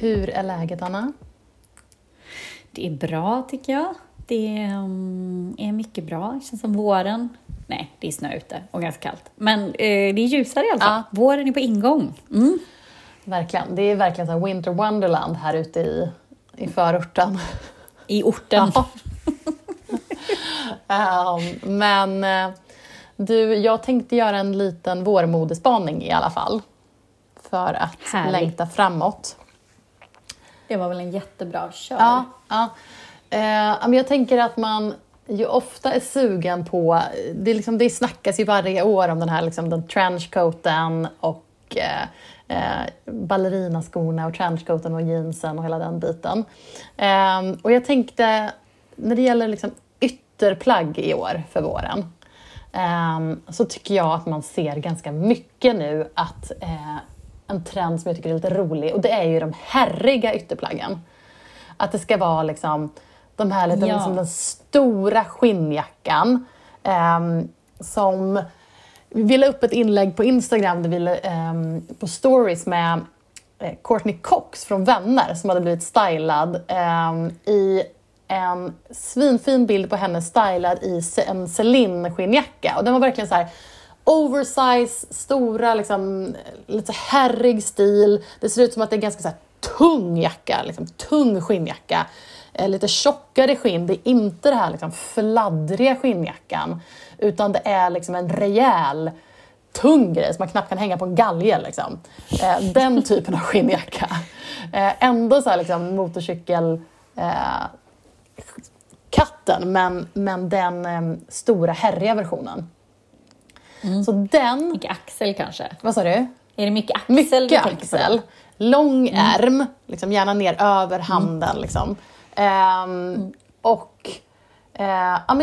Hur är läget, Anna? Det är bra, tycker jag. Det är mycket bra. Det känns som våren. Nej, det är snö ute och ganska kallt. Men det är ljusare i alla fall. Ja. Våren är på ingång. Mm. Verkligen. Det är verkligen så här winter wonderland här ute i förorten. I orten. Ja. Men du, jag tänkte göra en liten vårmodespaning i alla fall. För att längta framåt. Det var väl en jättebra kör. Ja. Men jag tänker att man ju ofta är sugen på... Det snackas ju varje år om den här den trenchcoaten och ballerinaskorna och trenchcoaten och jeansen och hela den biten. Och jag tänkte, när det gäller ytterplagg i år för våren, så tycker jag att man ser ganska mycket nu att... En trend som jag tycker är lite rolig. Och det är ju de herriga ytterplaggen. Att det ska vara de här lite den stora skinnjackan. Som vi la upp ett inlägg på Instagram. Där vi på stories med Courtney Cox från Vänner. Som hade blivit stylad. I en svinfin bild på henne stylad i en Celine-skinnjacka. Och den var verkligen så här... oversize, stora, lite herrig stil. Det ser ut som att det är ganska så här tung jacka, tung skinnjacka. Lite tjockare skinn. Det är inte det här fladdriga skinnjackan. Utan det är en rejäl, tung grej som man knappt kan hänga på en galge. Den typen av skinnjacka. Ändå så här motorcykel... katten, men den stora herriga versionen. Mm. Så den... Mycket axel kanske. Vad sa du? Är det mycket axel? Mycket axel. Lång ärm. Gärna ner över handen. Och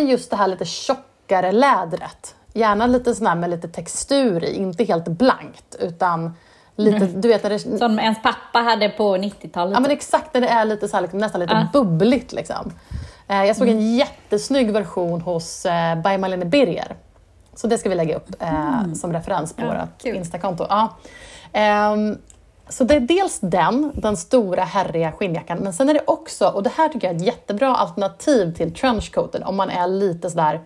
just det här lite tjockare lädret. Gärna lite sån här med lite textur i. Inte helt blankt. Utan lite... Mm. Du vet, när det... Som ens pappa hade på 90-talet. Ja, men exakt. När det är lite så här, nästan lite bubbligt. Jag såg en jättesnygg version hos By Malene Birger. Så det ska vi lägga upp som referens på vårt Instakonto. Ja. Så det är dels den stora herriga skinnjackan. Men sen är det också, och det här tycker jag är ett jättebra alternativ till trenchcoaten. Om man är lite sådär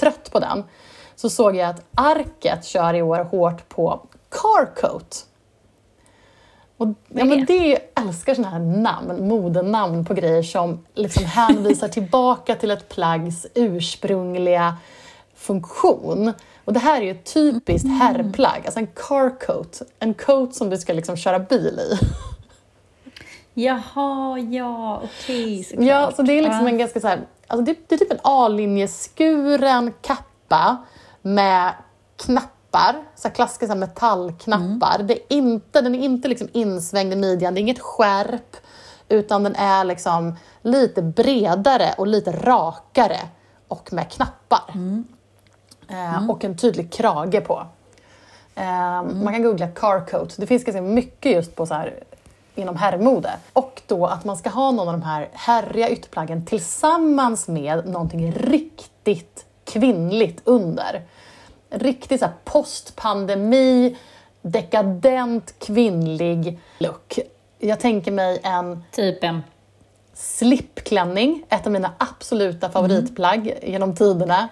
trött på den. Så såg jag att Arket kör i år hårt på carcoat. Och, men det älskar sådana här namn, modenamn på grejer som hänvisar tillbaka till ett plaggs ursprungliga... funktion. Och det här är ju ett typiskt herrplagg. Alltså en carcoat. En coat som du ska köra bil i. Jaha, ja, okej. Okay, ja, så det är en ganska så här... Alltså det är typ en A-linjeskuren kappa med knappar. Så här klassiska så här metallknappar. Mm. Den är inte insvängd i midjan. Det är inget skärp. Utan den är lite bredare och lite rakare. Och med knappar. Och en tydlig krage på. Man kan googla carcoat. Det finns ganska mycket just på så här, inom herrmode. Och då att man ska ha någon av de här herriga ytterplaggen tillsammans med någonting riktigt kvinnligt under. Riktigt så här postpandemi, dekadent kvinnlig look. Jag tänker mig en... Typen. Slipklänning, ett av mina absoluta favoritplagg genom tiderna.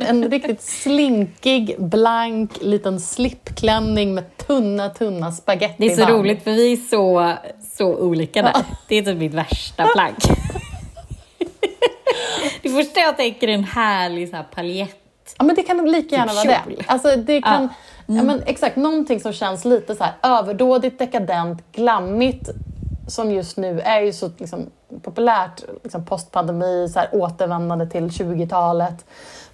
En riktigt slinkig, blank liten slipklänning med tunna spagetti. Det är så roligt för vi är så olika där. Det är typ mitt värsta plagg. Det första jag tänker är en härlig så här paljett. Ja, men det kan lika gärna vara det. Alltså det kan... Ja, men exakt, någonting som känns lite så här överdådigt, dekadent, glammigt. Som just nu är ju så populärt. Postpandemi, så här, återvändande till 20-talet.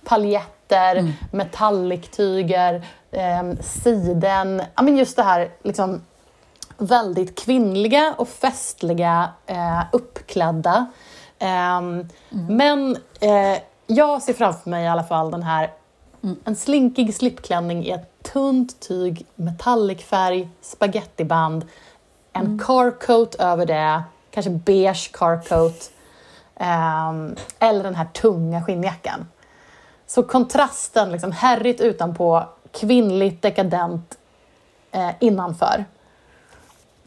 Paljetter, metalliktyger, siden. Ja, men just det här väldigt kvinnliga och festliga, uppklädda. Men jag ser framför mig i alla fall den här. En slinkig slipklänning i ett tunt tyg, metallikfärg, spagettiband. En carcoat över det. Kanske beige carcoat. Eller den här tunga skinnjackan. Så kontrasten, herrigt utanpå. Kvinnligt, dekadent innanför.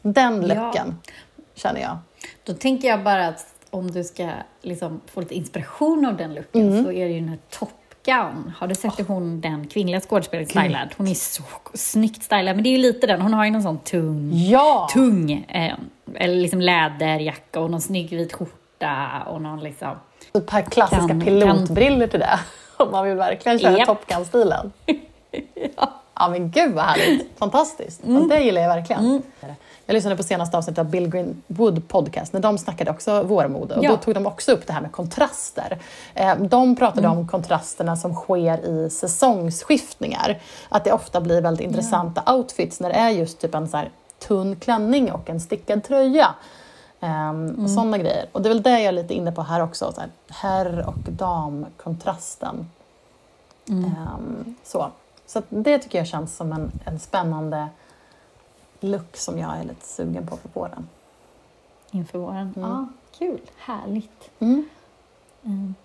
Den looken. Ja. känner jag. Då tänker jag bara att om du ska liksom få lite inspiration av den looken så är det ju den här toppgown. Har du sett hon, den kvinnliga skådespelaren stylad? Hon är så snyggt stylad, men det är ju lite den. Hon har ju någon sån tung eller liksom läderjacka och någon snygg vit skjorta och någon liksom ett par klassiska pilotbriller till det. Om man vill verkligen köra toppgown-stilen. Ja, men gud vad härligt. Fantastiskt. Mm. Det gillar jag verkligen. Mm. Jag lyssnade på senaste avsnittet av Bill Greenwood podcast. När de snackade också vårmode. Och då tog de också upp det här med kontraster. De pratade om kontrasterna som sker i säsongsskiftningar. Att det ofta blir väldigt intressanta outfits. När det är just typ en så här tunn klänning och en stickad tröja. Och sådana grejer. Och det är väl det jag är lite inne på här också. Så här, herr- och damkontrasten. Så det tycker jag känns som en spännande look som jag är lite sugen på våren. Inför våren? Ja, kul. Härligt.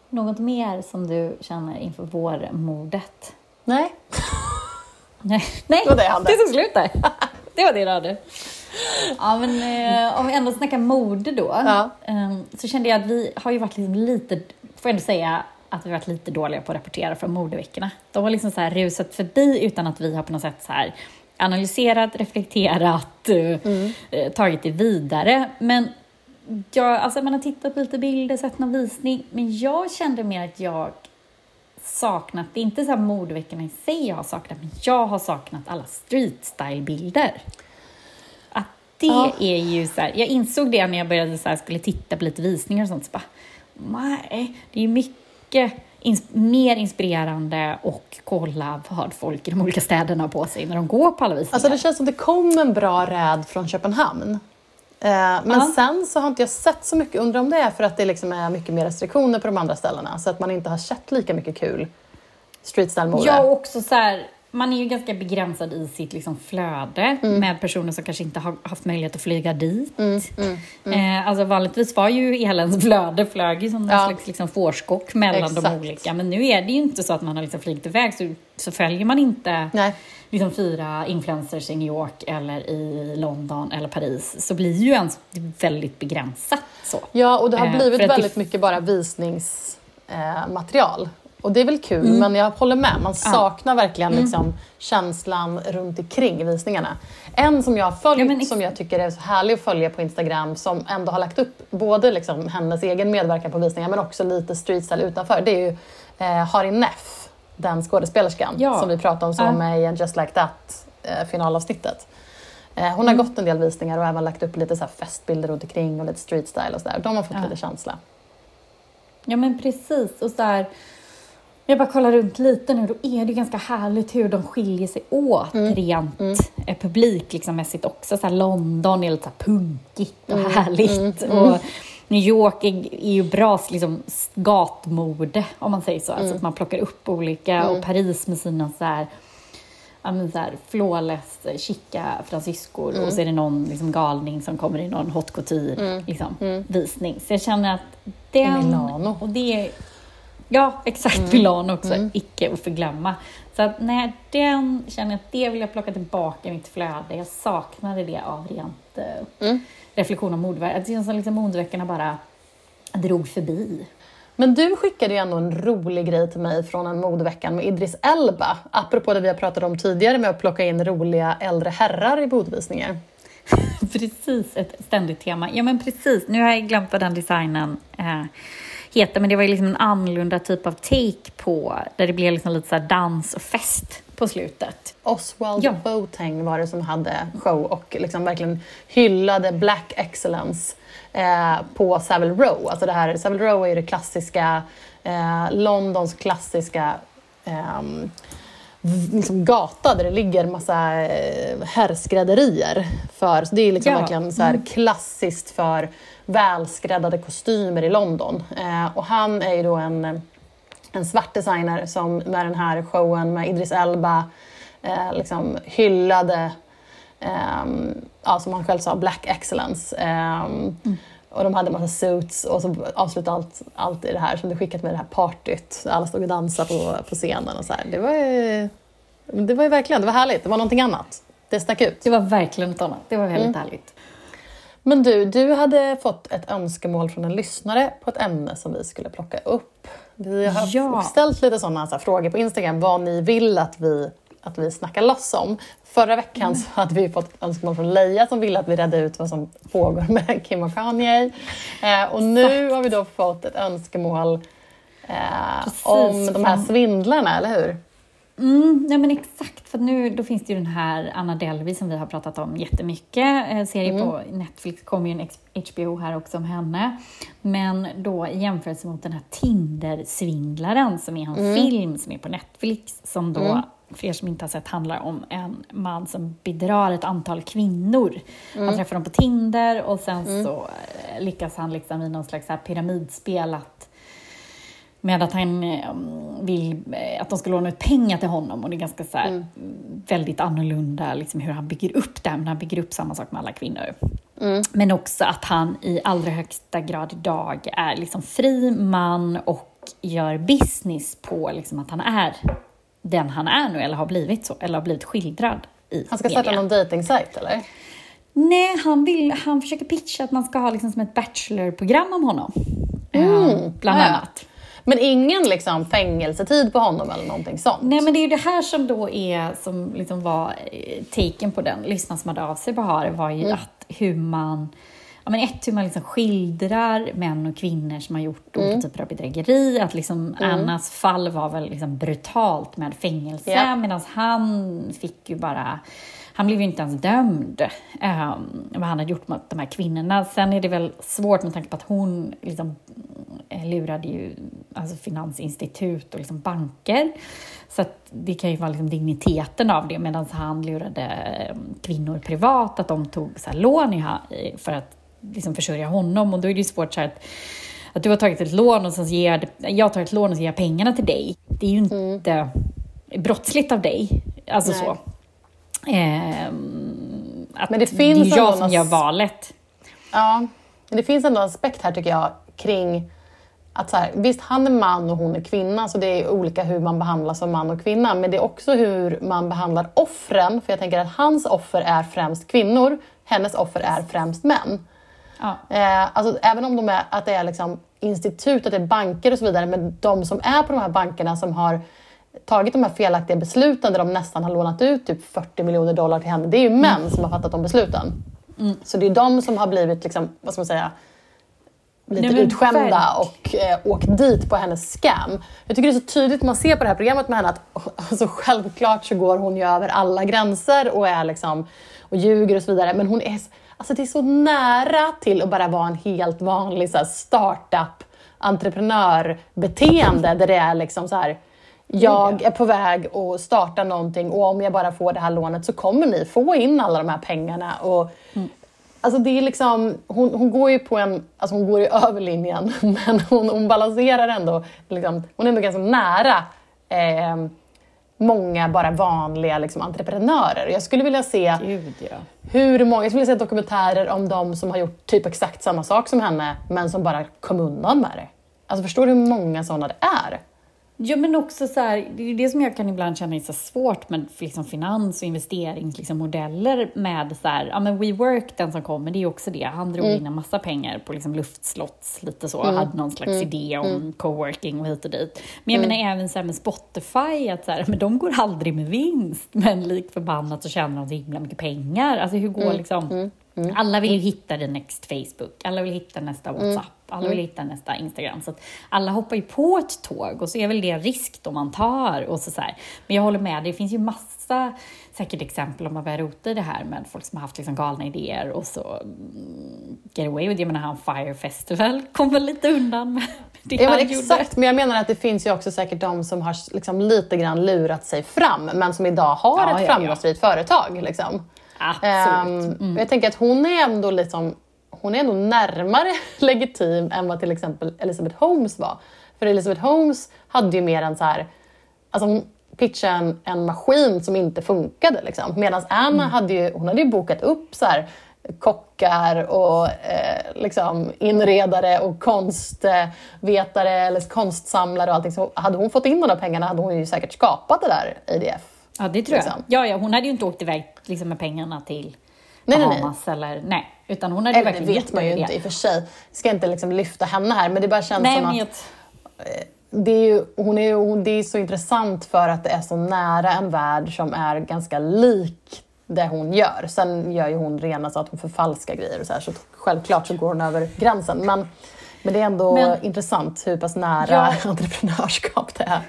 Något mer som du känner inför vårmodet? Nej. Nej, det tog slut där. Det var det jag hade. Ja, men om vi ändå snackar mode då. Ja. Så kände jag att vi har ju varit liksom lite, får jag ändå säga, att vi varit lite dåliga på att rapportera från modeveckorna. De har liksom så här rusat förbi utan att vi har på något sätt så här analyserat, reflekterat, tagit det vidare. Men man har tittat på lite bilder, sett någon visning. Men jag kände mer att jag saknat, det är inte så här modeveckorna i sig jag har saknat, men jag har saknat alla streetstyle-bilder. Att det är ju så här, jag insåg det när jag började så här, skulle titta på lite visningar och sånt. Så bara, nej, det är mycket mer inspirerande och kolla vad folk i de olika städerna har på sig när de går på alla visningar. Alltså det känns som det kom en bra räd från Köpenhamn. Men sen så har inte jag sett så mycket, undrar om det är för att det liksom är mycket mer restriktioner på de andra ställena. Så att man inte har sett lika mycket kul streetstyle-mode. Ja, också så här, man är ju ganska begränsad i sitt liksom flöde med personer som kanske inte har haft möjlighet att flyga dit. Alltså vanligtvis var ju hela ens flöde flög ju som en slags liksom forskåck mellan de olika. Men nu är det ju inte så att man har liksom flygit iväg så följer man inte liksom 4 influencers i New York eller i London eller Paris. Så blir ju ens väldigt begränsat så. Ja, och det har blivit väldigt mycket bara visningsmaterial. Och det är väl kul, men jag håller med. Man saknar verkligen liksom känslan runt omkring visningarna. En som jag har följt, som jag tycker är så härlig att följa på Instagram, som ändå har lagt upp både liksom hennes egen medverkan på visningar, men också lite streetstyle utanför. Det är ju Harin Neff, den skådespelerskan som vi pratade om, som är i Just Like That finalavsnittet. Hon har gått en del visningar och även lagt upp lite så här festbilder runt omkring och lite streetstyle och sådär. De har fått lite känsla. Ja, men precis. Och så här, jag bara kollar runt lite nu, då är det ganska härligt hur de skiljer sig åt rent publik liksom, mässigt också. Så här, London är lite så här punkigt och härligt. Och New York är ju bra liksom, gatmode, om man säger så. Alltså att man plockar upp olika. Och Paris med sina så här, flawless, chica fransyskor. Och så är det någon liksom, galning som kommer i någon haute couture liksom, visning. Så jag känner att den, Milano. Och det, ja, exakt. Milano också. Icke att förglömma. Så att när den känner att det vill jag plocka tillbaka i mitt flöde. Jag saknade det av rent reflektion om modvärlden. Det känns som liksom modveckorna bara drog förbi. Men du skickade ju ändå en rolig grej till mig från en modveckan med Idris Elba. Apropå det vi har pratat om tidigare med att plocka in roliga äldre herrar i modvisningar. Precis, ett ständigt tema. Ja, men precis. Nu har jag glömt vad den designen heter, men det var ju liksom en annorlunda typ av take på, där det blev liksom lite så här dans och fest på slutet. Oswald Boateng var det som hade show och liksom verkligen hyllade Black Excellence på Savile Row. Alltså det här, Savile Row är det klassiska, Londons klassiska liksom gata där det ligger massa herrskrädderier för. Så det är liksom verkligen så här klassiskt för välskräddade kostymer i London. Och han är ju då en svart designer som med den här showen med Idris Elba liksom hyllade, som han själv sa, Black Excellence. Och de hade massa suits och så avslutade allt i det här som du skickat med det här partyt. Alla stod och dansade på scenen och så här. Det var ju verkligen, det var härligt. Det var någonting annat. Det stack ut. Det var verkligen något annat. Det var väldigt härligt. Men du hade fått ett önskemål från en lyssnare på ett ämne som vi skulle plocka upp. Vi har ställt lite sådana här frågor på Instagram, vad ni vill att vi snackar loss om. Förra veckan så hade vi fått ett önskemål från Leia som ville att vi redde ut vad som pågår med Kim och Kanye. Och nu har vi då fått ett önskemål om de här svindlarna, eller hur? Ja, men exakt, för nu då finns det ju den här Anna Delvey som vi har pratat om jättemycket. Serie på Netflix, kommer ju en HBO här också om henne. Men då i jämförelse mot den här Tinder-svindlaren som är en film som är på Netflix, som då för er som inte har sett handlar om en man som bedrar ett antal kvinnor. Han träffar dem på Tinder och sen så lyckas han liksom i någon slags här pyramidspel med att han vill att de ska låna ut pengar till honom. Och det är ganska så här väldigt annorlunda liksom hur han bygger upp det här. Men han bygger upp samma sak med alla kvinnor. Men också att han i allra högsta grad idag är liksom fri man och gör business på liksom att han är den han är nu. Eller har blivit så. Eller har blivit skildrad i han ska media. Starta någon dating-sajt eller? Nej, han försöker pitcha att man ska ha liksom som ett bachelor-program om honom. Bland annat. Men ingen liksom fängelsetid på honom eller någonting sånt. Nej, men det är ju det här som då är, som liksom var taken på den lyssnaren som hade av sig på Har, var ju att hur man liksom skildrar män och kvinnor som har gjort olika typer av bedrägeri. Att liksom Annas fall var väl liksom brutalt med fängelse. Yeah. Medan han fick ju bara... Han blev ju inte ens dömd vad han hade gjort med de här kvinnorna. Sen är det väl svårt med tanke på att hon liksom lurade ju alltså finansinstitut och liksom banker. Så att det kan ju vara liksom digniteten av det. Medan han lurade kvinnor privat att de tog så här lån för att liksom försörja honom. Och då är det ju svårt så här att du har tagit ett lån och sen jag tar ett lån och så ger jag pengarna till dig. Det är ju inte brottsligt av dig. Alltså nej. Så. Att men det finns det är jag som gör valet. Ja, men det finns ändå en aspekt här tycker jag kring att så här, visst han är man och hon är kvinna, så det är olika hur man behandlas som man och kvinna, men det är också hur man behandlar offren, för jag tänker att hans offer är främst kvinnor, hennes offer är främst män. Ja. Alltså, även om de är, att det är liksom institut, att det är banker och så vidare, men de som är på de här bankerna som har tagit de här felaktiga besluten där de nästan har lånat ut typ $40 miljoner till henne. Det är ju män som har fattat de besluten. Så det är de som har blivit liksom, vad ska man säga, lite utskämda och åkt dit på hennes scam. Jag tycker det är så tydligt man ser på det här programmet med henne att alltså, självklart så går hon ju över alla gränser och är liksom och ljuger och så vidare. Men hon är, alltså det är så nära till att bara vara en helt vanlig så här startup entreprenörbeteende där det är liksom så här: jag är på väg att starta någonting och om jag bara får det här lånet så kommer ni få in alla de här pengarna. Och, alltså det är liksom, hon går ju på en, alltså hon går ju över linjen, men hon balanserar ändå. Liksom, hon är ändå ganska nära många bara vanliga liksom, entreprenörer. Jag skulle vilja se hur många, jag skulle vilja se dokumentärer om de som har gjort typ exakt samma sak som henne men som bara kom undan med det. Alltså förstår du hur många sådana det är? Ja, men också så här, det är det som jag kan ibland känna är så svårt med liksom finans- och investeringsmodeller liksom med så här, ja men WeWork, den som kommer, det är också det. Han drog in en massa pengar på liksom luftslotts, lite så, hade någon slags idé om coworking och hit och dit. Men jag menar även så här med Spotify, att så här, men de går aldrig med vinst, men lik förbannat så tjänar de så himla mycket pengar. Alltså hur går liksom... Alla vill ju hitta det next Facebook. Alla vill hitta nästa WhatsApp. Alla vill hitta nästa Instagram. Så att alla hoppar ju på ett tåg. Och så är väl det risk då man tar. Och så här. Men jag håller med. Det finns ju massa säkert exempel om man börjar rota i det här. Med folk som har haft liksom galna idéer. Och så get away with. Jag menar han Fire Festival kom väl lite undan med det han gjorde. Exakt. Men jag menar att det finns ju också säkert de som har liksom lite grann lurat sig fram. Men som idag har ett framgångsrikt företag liksom. Absolut. Jag tänker att hon är ändå liksom, hon är ändå närmare legitim än vad till exempel Elizabeth Holmes var. För Elizabeth Holmes hade ju mer en så här, alltså hon pitchade en maskin som inte funkade liksom. Medan Anna hade ju bokat upp så här kockar och liksom inredare och konstvetare eller konstsamlare och allting. Så hade hon fått in de där pengarna hade hon ju säkert skapat det där IDF. Ja, det tror jag. Liksom. Ja, hon hade ju inte åkt iväg liksom, med pengarna till Bahamas eller... Nej, utan hon hade verkligen vet man ju inte i och för sig. Ska inte liksom lyfta henne här, men det bara känns som att... Det är ju, det är så intressant för att det är så nära en värld som är ganska lik det hon gör. Sen gör ju hon rena så att hon förfalskar grejer och så här. Så självklart så går hon över gränsen. Men det är ändå intressant hur pass nära entreprenörskap det är.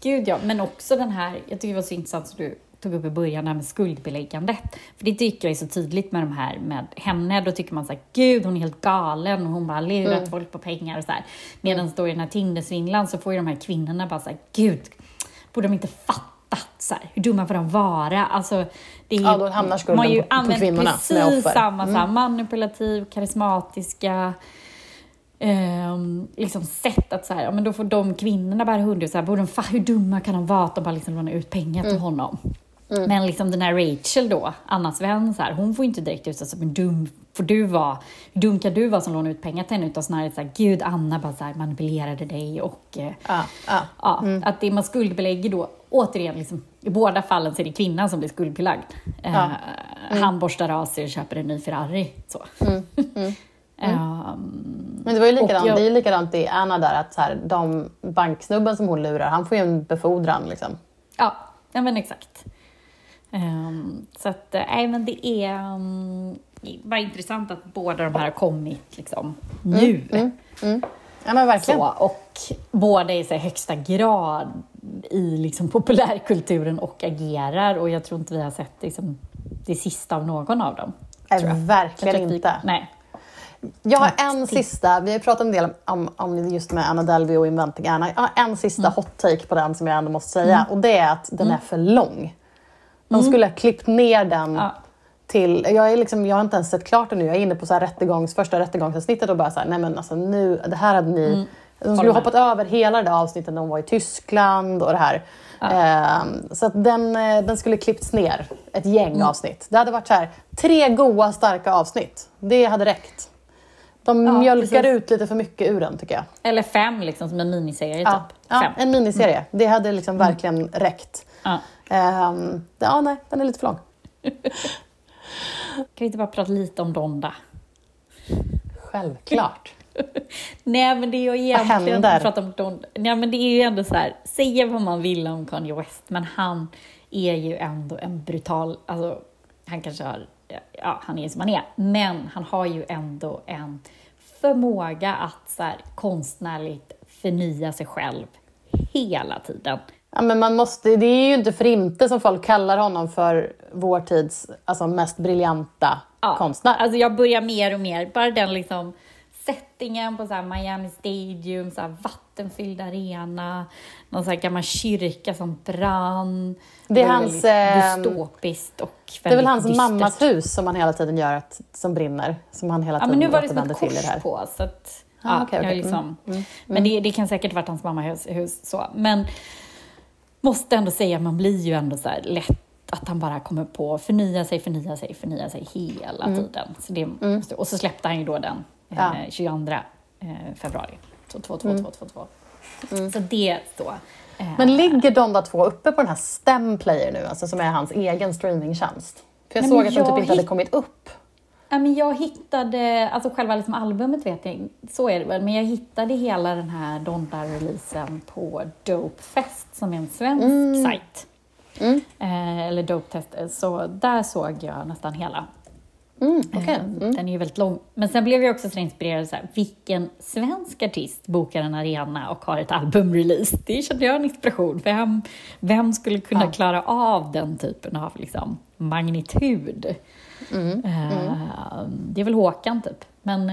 Gud ja, men också den här, jag tycker det var så intressant som du tog upp i början här med skuldbeläggandet. För det tycker jag är så tydligt med de här, med henne. Då tycker man så här, gud hon är helt galen och hon bara lurat folk på pengar och så här. Medan då i den här Tinder-svindlan så får ju de här kvinnorna bara så här, gud, borde de inte fattat så här, hur dumma får de vara? Alltså, det är ju, ja, då hamnar skulden man ju på kvinnorna. Precis samma manipulativ, karismatiska... liksom sett att så här, ja, men då får de kvinnorna bara hundra så här, borde de, hur dumma kan de vara att de bara liksom lånar ut pengar till honom. Men liksom den här Rachel då, Annas vän så här, hon får inte direkt ut så här, men dum får du vara, hur dum kan du vara som lånar ut pengar till henne, utan snarare så här, gud Anna bara så här manipulerade dig och att det man skuldbelägger då återigen liksom, i båda fallen så är det kvinnan som blir skuldbelagd. Han borstar av sig och köper en ny Ferrari så. Men det var ju likadant, det är ju likadant i Anna där att så här, de banksnubben som hon lurar, han får ju en befordran liksom. Ja men exakt. Så att men det är bara intressant att båda de här har kommit liksom nu. Ja men verkligen. Så, och båda är så här, högsta grad i liksom populärkulturen och agerar, och jag tror inte vi har sett liksom, det sista av någon av dem. Verkligen inte. Nej. Jag har en sista, vi har pratat en del om just med Anna Delvey och Inventing Anna. Jag har en sista hot take på den som jag ändå måste säga. Och det är att den är för lång. De skulle ha klippt ner den till, jag har inte ens sett klart det nu. Jag är inne på så här första rättegångsavsnittet och bara så här, nej men alltså nu, det här hade ni, de skulle ha hoppat över hela det avsnittet när de var i Tyskland och det här. Så att den skulle klippts ner ett gäng avsnitt. Det hade varit så här, 3 goda starka avsnitt. Det hade räckt. De mjölkar ut lite för mycket ur den tycker jag. Eller 5 liksom, som en miniserie typ. Ja, 5. En miniserie. Det hade liksom verkligen räckt. Nej, den är lite för lång. Kan vi inte bara prata lite om Donda? Självklart. Nej, men det är ju egentligen att prata om Donda. Nej, men det är ju ändå så här, säga vad man vill om Kanye West, men han är ju ändå en brutal, alltså han kanske har han är som han är, men han har ju ändå en förmåga att så här, konstnärligt förnya sig själv hela tiden. Ja, men man måste, det är ju inte för inte som folk kallar honom för vår tids alltså, mest briljanta konstnär. Alltså jag börjar mer och mer, bara den liksom settingen på så här Miami Stadium, så här vattenfylld arena, någon så här gammal kyrka som brann. Det är hans dystopiskt och det är väl hans mammas hus som han hela tiden gör att, som brinner, som han hela tiden återvänder till. Men nu var det som ett kors på så att, okay. Men det kan säkert varit hans mammas hus så, men måste ändå säga, man blir ju ändå så här lätt att han bara kommer på att förnya sig hela tiden. Så det måste, och så släppte han ju då den 22 februari. Så 22. Så det då. Men ligger Donda 2 uppe på den här Stemplayer nu? Alltså som är hans egen streamingtjänst. För jag såg att de typ inte hade kommit upp. Nej, men jag hittade, alltså själva liksom albumet vet jag, så är det väl. Men jag hittade hela den här Donda-releasen på Dopefest som är en svensk sajt. Eller Dopefest. Så där såg jag nästan hela. Den är ju väldigt lång. Men sen blev jag också så inspirerad så här, vilken svensk artist bokar en arena och har ett albumrelease? Det kände jag en inspiration. Vem skulle kunna klara av den typen av liksom, magnitud? Det är väl Håkan typ. Men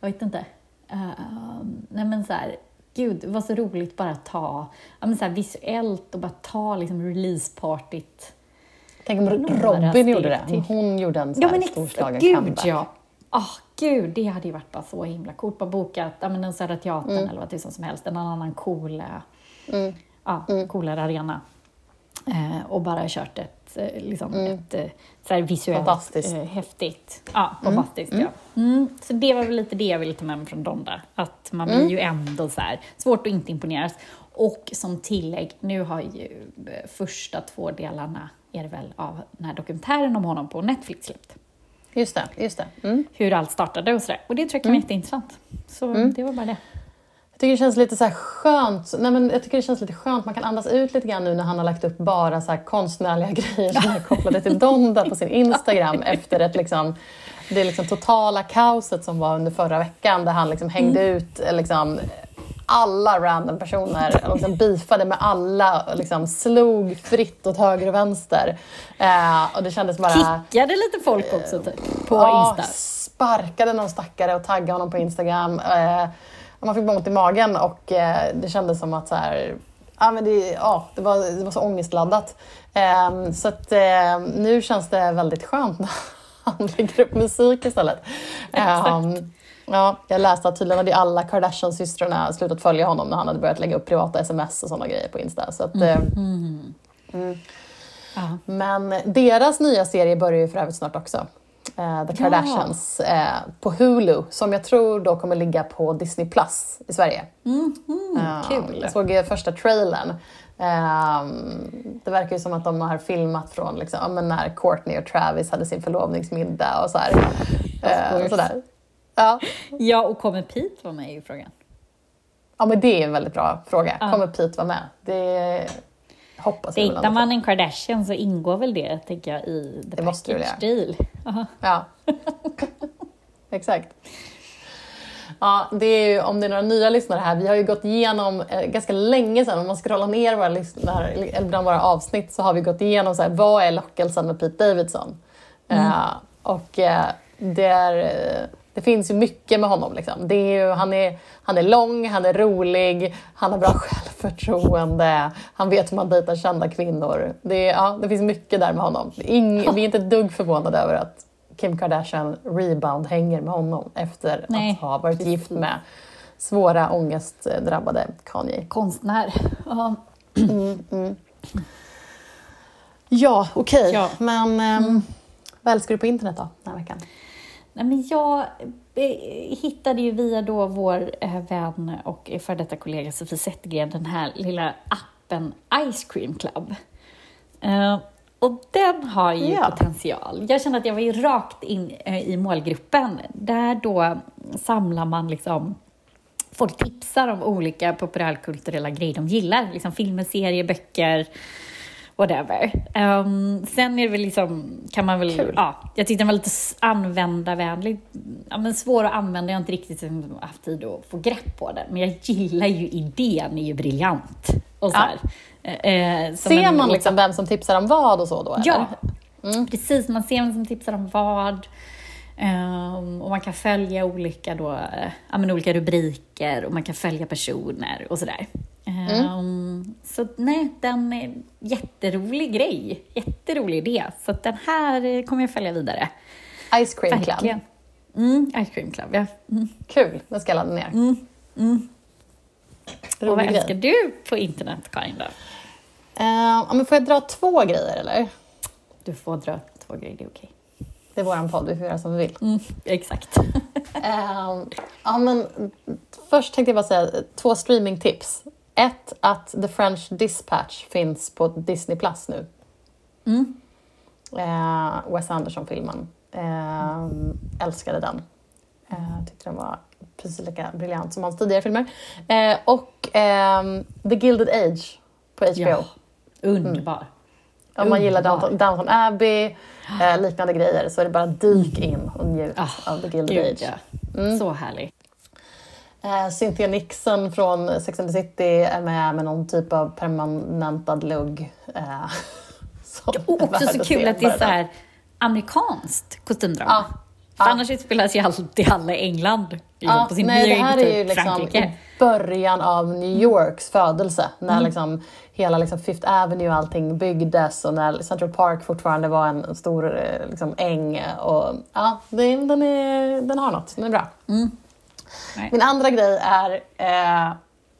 jag vet inte. Nej men så här, gud, det var så roligt bara att ta så här, visuellt och bara ta liksom, releasepartyt. Tänk om Robin gjorde det. Hon gjorde en sån här storslagen comeback. Gud, det hade ju varit bara så himla coolt. Bara bokat en Södra teatern eller vad tusan som helst. En annan cool, coolare arena. Och bara kört ett så här visuellt bombastiskt. Häftigt. Bombastiskt, Så det var väl lite det jag ville ta med mig från Donda. Att man blir ju ändå så här, svårt att inte imponeras. Och som tillägg, nu har ju första 2 delarna är det väl av den här dokumentären om honom på Netflix släppt. Just det. Mm. Hur allt startade och sådär. Och det tycker jag är jätteintressant. Så det var bara det. Jag tycker det känns lite så här skönt. Nej, men jag tycker det känns lite skönt. Man kan andas ut lite grann nu när han har lagt upp bara så här konstnärliga grejer som är kopplade till Donda på sin Instagram efter ett liksom, det liksom totala kaoset som var under förra veckan där han liksom hängde ut liksom alla random personer och liksom beefade med alla och liksom slog fritt åt höger och vänster. Och det kändes bara... Kickade lite folk också typ, på Insta. Sparkade någon stackare och taggade honom på Instagram. Man fick bara ont i magen och det kändes som att så här, det var så ångestladdat. Så att nu känns det väldigt skönt när han lägger upp musik istället. Ja, jag läste att tydligen hade alla Kardashian-systrarna slutat följa honom när han hade börjat lägga upp privata sms och sådana grejer på Insta. Så att, Men deras nya serie börjar ju för övrigt snart också. The Kardashians på Hulu, som jag tror då kommer ligga på Disney Plus i Sverige. Kul. Jag såg första trailern. Det verkar ju som att de har filmat från liksom, när Kourtney och Travis hade sin förlovningsmiddag och så här. Sådär. Ja, och kommer Pete vara med i frågan? Ja, men det är en väldigt bra fråga. Kommer Pete vara med? Det hoppas jag. Dejtar man en Kardashian så ingår väl det, tänker jag, i the package deal. Ja, exakt. Ja, det är ju, om det är några nya lyssnare här, vi har ju gått igenom ganska länge sedan, om man scrollar ner våra lyssnare, eller bland våra avsnitt, så har vi gått igenom så här, vad är lockelsen med Pete Davidson? Och det finns ju mycket med honom liksom. Det är ju, han är lång, han är rolig, han har bra självförtroende, han vet hur man dejtar kända kvinnor. Det finns mycket där med honom. Vi är inte ett dugg förvånade över att Kim Kardashian rebound hänger med honom efter att ha varit gift med svåra ångestdrabbade Kanye. Konstnär. Ja, okej. Ja. Men vad älskar du på internet då den här veckan? Men jag hittade ju via då vår vän och för detta kollega Sofie Zettergren den här lilla appen Ice Cream Club. Och den har ju potential. Jag kände att jag var ju rakt in i målgruppen. Där då samlar man liksom, folk tipsar om olika populärkulturella grejer de gillar. Liksom filmer, serier, böcker... whatever. Sen är det väl liksom, kan man väl, jag tyckte den var lite användarvänlig. Ja, men svår att använda, jag har inte riktigt haft tid att få grepp på den. Men jag gillar ju idén, den är ju briljant. Och så här. Ser man liksom vem som tipsar om vad och så då? Eller? Ja, precis. Man ser vem som tipsar om vad. Och man kan följa olika, då, olika rubriker och man kan följa personer och sådär. Så nej, den är en jätterolig grej. Jätterolig idé. Så den här kommer jag följa vidare. Ice Cream Club. Ice Cream Club, ja. Kul, den ska jag ladda ner. Och vad älskar du på internet, Karin, då? Men får jag dra två grejer, eller? Du får dra två grejer, det är okej. Det är våran podd, vi får göra som vi vill. Exakt. Men först tänkte jag bara säga två streamingtips. Ett, att The French Dispatch finns på Disney Plus nu. Wes Anderson-filmen. Älskade den. Tyckte den var precis lika briljant som hans tidigare filmer. Och The Gilded Age på HBO. Ja, underbar. Om man gillar Downton Abbey, liknande grejer, så är det bara dyk in och njut av The Gilded Age. Så härligt. Cynthia Nixon från Sex and the City är med någon typ av permanentad lugg. Också så kul att det är så här amerikanskt kostymdrama. Annars utspelas ju alltid alla i England. På sin det här är ju liksom i början av New Yorks födelse. När liksom hela liksom Fifth Avenue och allting byggdes. Och när Central Park fortfarande var en stor liksom, äng. Och, den har något. Den är bra. Min andra grej är...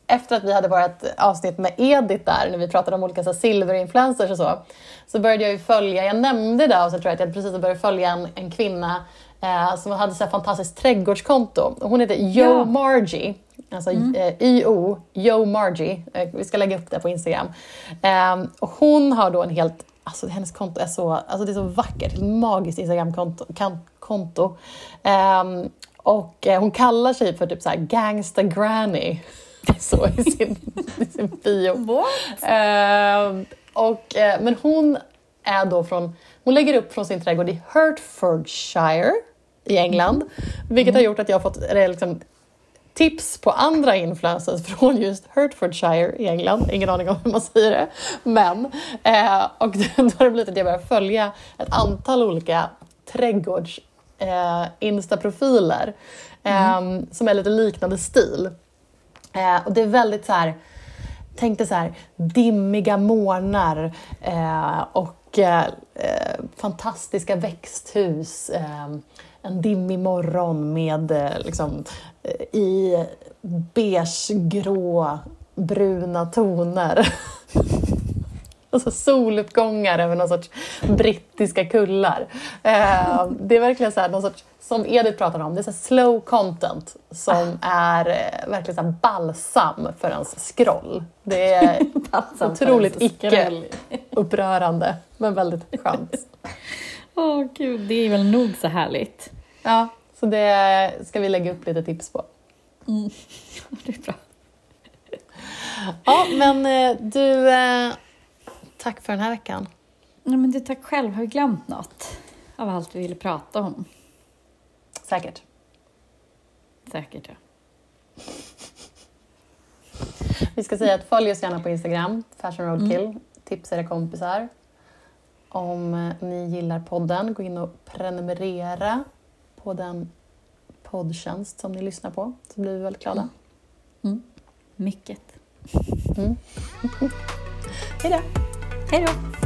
efter att vi hade varit avsnitt med Edith där, när vi pratade om olika silverinfluencers och så började jag ju följa, jag nämnde det och så tror jag att jag precis började följa en kvinna som hade så här fantastiskt trädgårdskonto. Hon heter Yo Margie, alltså Yo Margie. Vi ska lägga upp det på Instagram. Och hon har då en helt Alltså hennes konto är så, alltså det är så vackert, ett magiskt Instagram-konto. Och hon kallar sig för typ så här Gangsta Granny. Det är så i sin bio. Men hon är då hon lägger upp från sin trädgård i Hertfordshire i England, vilket har gjort att jag har fått liksom tips på andra influencers från just Hertfordshire i England. Ingen aning om hur man säger det. Men då har det blivit att jag börjar följa ett antal olika trädgårds Insta-profiler som är lite liknande stil. Och det är väldigt så här, tänkte så här, dimmiga morgnar och fantastiska växthus. En dimmig morgon med i beige, grå, bruna toner. Alltså soluppgångar över någon sorts brittiska kullar. Det är verkligen så här, någon sorts, som Edith pratade om, det är så slow content som är verkligen så här balsam för ens scroll. Det är otroligt icke-upprörande, men väldigt skönt. Åh gud, det är väl nog så härligt. Ja, så det ska vi lägga upp lite tips på. Mm. Det är bra. Ja, men du... Tack för den här veckan. Nej, men du, tack själv. Har vi glömt något av allt vi ville prata om? Säkert, ja. Vi ska säga att följ oss gärna på Instagram. Fashion Road Kill. Tips era kompisar. Om ni gillar podden, gå in och prenumerera på den poddtjänst som ni lyssnar på. Så blir vi väldigt glada. Mycket. Hej då. Hej då!